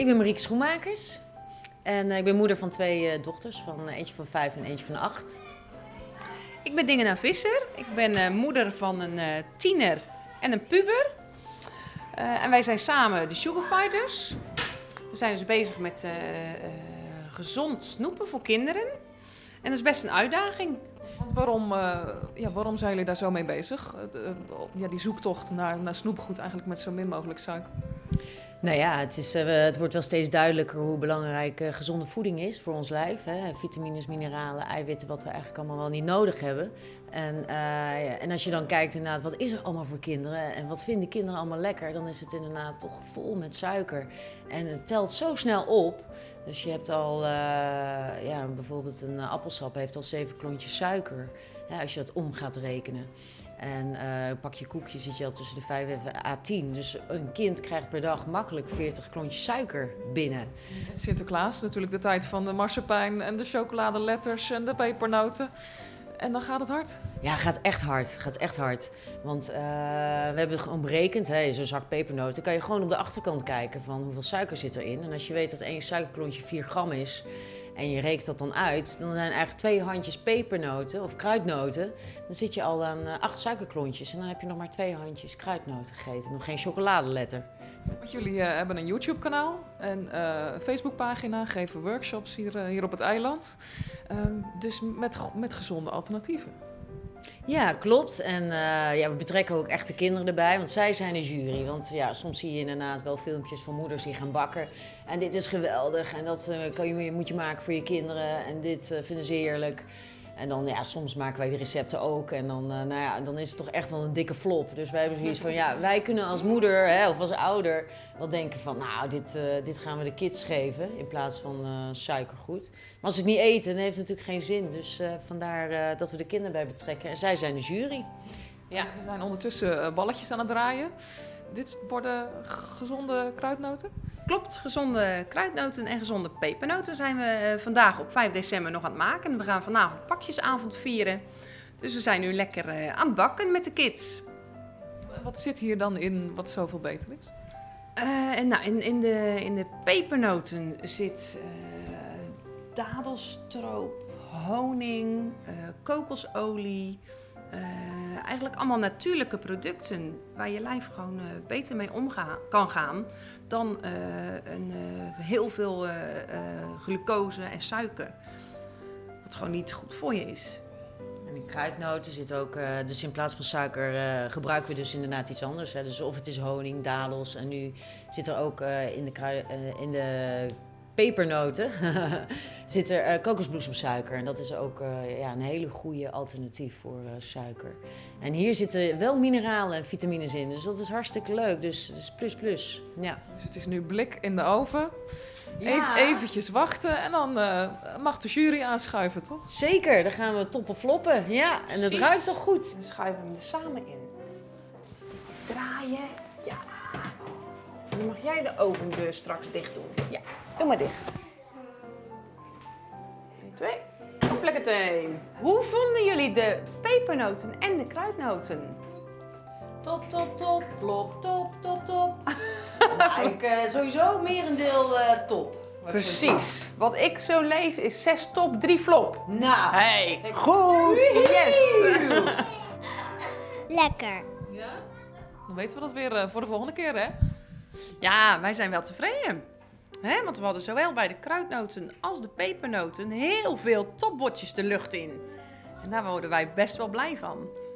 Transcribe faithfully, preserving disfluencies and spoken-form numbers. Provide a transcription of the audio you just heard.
Ik ben Marieke Schoenmakers en ik ben moeder van twee dochters, van eentje van vijf en eentje van acht. Ik ben Dingena Visser, ik ben moeder van een tiener en een puber. Uh, en wij zijn samen de Sugar Fighters. We zijn dus bezig met uh, uh, gezond snoepen voor kinderen. En dat is best een uitdaging. Waarom, uh, ja, waarom zijn jullie daar zo mee bezig? Uh, ja, die zoektocht naar, naar snoepgoed eigenlijk met zo min mogelijk suiker. Nou ja, het, is, uh, het wordt wel steeds duidelijker hoe belangrijk uh, gezonde voeding is voor ons lijf. Hè? Vitamines, mineralen, eiwitten, wat we eigenlijk allemaal wel niet nodig hebben. En, uh, ja, en als je dan kijkt inderdaad, wat is er allemaal voor kinderen en wat vinden kinderen allemaal lekker, dan is het inderdaad toch vol met suiker. En het telt zo snel op. Dus je hebt al, uh, ja, bijvoorbeeld een appelsap heeft al zeven klontjes suiker, hè, als je dat om gaat rekenen. En uh, pak je koekje zit je al tussen de vijf en à tien. Dus een kind krijgt per dag makkelijk veertig klontjes suiker binnen. Sinterklaas, natuurlijk de tijd van de marsepein en de chocoladeletters en de pepernoten. En dan gaat het hard? Ja, het gaat echt hard. gaat echt hard. Want uh, we hebben gewoon berekend, hè, zo'n zak pepernoten, kan je gewoon op de achterkant kijken van hoeveel suiker zit erin. En als je weet dat één suikerklontje vier gram is en je rekent dat dan uit, dan zijn eigenlijk twee handjes pepernoten of kruidnoten. Dan zit je al aan uh, acht suikerklontjes en dan heb je nog maar twee handjes kruidnoten gegeten. Nog geen chocoladeletter. Want jullie uh, hebben een YouTube-kanaal en uh, Facebookpagina, geven workshops hier, uh, hier op het eiland. Uh, dus met, met gezonde alternatieven. Ja, klopt. En uh, ja, we betrekken ook echt de kinderen erbij, want zij zijn de jury. Want ja, soms zie je inderdaad wel filmpjes van moeders die gaan bakken. En dit is geweldig en dat uh, kan je, moet je maken voor je kinderen en dit uh, vinden ze heerlijk. En dan, ja, soms maken wij de recepten ook en dan, uh, nou ja, dan is het toch echt wel een dikke flop. Dus wij hebben zoiets van, ja, wij kunnen als moeder, hè, of als ouder wel denken van, nou, dit, uh, dit gaan we de kids geven in plaats van uh, suikergoed. Maar als ze het niet eten, dan heeft het natuurlijk geen zin. Dus uh, vandaar uh, dat we de kinderen bij betrekken. En zij zijn de jury. Ja, we zijn ondertussen balletjes aan het draaien. Dit worden gezonde kruidnoten? Klopt, gezonde kruidnoten en gezonde pepernoten zijn we vandaag op vijf december nog aan het maken. We gaan vanavond pakjesavond vieren. Dus we zijn nu lekker aan het bakken met de kids. Wat zit hier dan in wat zoveel beter is? Uh, nou, in, in, de, in de pepernoten zit uh, dadelstroop, honing, uh, kokosolie. Uh, eigenlijk allemaal natuurlijke producten waar je lijf gewoon uh, beter mee om kan gaan dan uh, een, uh, heel veel uh, uh, glucose en suiker. Wat gewoon niet goed voor je is. En in kruidnoten zit ook, uh, dus in plaats van suiker uh, gebruiken we dus inderdaad iets anders. Hè? Dus of het is honing, dadels en nu zit er ook uh, in de krui- uh, in de pepernoten zit er uh, kokosbloesemsuiker en dat is ook uh, ja, een hele goede alternatief voor uh, suiker. En hier zitten wel mineralen en vitamines in, dus dat is hartstikke leuk. Dus het is plus plus. Ja. Dus het is nu blik in de oven, ja. Even eventjes wachten en dan uh, mag de jury aanschuiven, toch? Zeker, dan gaan we toppen floppen. Ja, en het ruikt toch goed. Dan schuiven we hem samen in. Draaien, ja. En dan mag jij de ovendeur straks dicht doen. Ja. Doe maar dicht. twee. Hoppakee. Hoe vonden jullie de pepernoten en de kruidnoten? Top, top, top. Flop, top, top, top. Nou, ik, uh, sowieso merendeel uh, top. Wat precies. Wat ik zo lees is zes top, drie flop. Nou. Hey, goed. Yes. Lekker. Ja? Dan weten we dat weer uh, voor de volgende keer, hè? Ja, wij zijn wel tevreden. He, want we hadden zowel bij de kruidnoten als de pepernoten heel veel topbotjes de lucht in. En daar worden wij best wel blij van.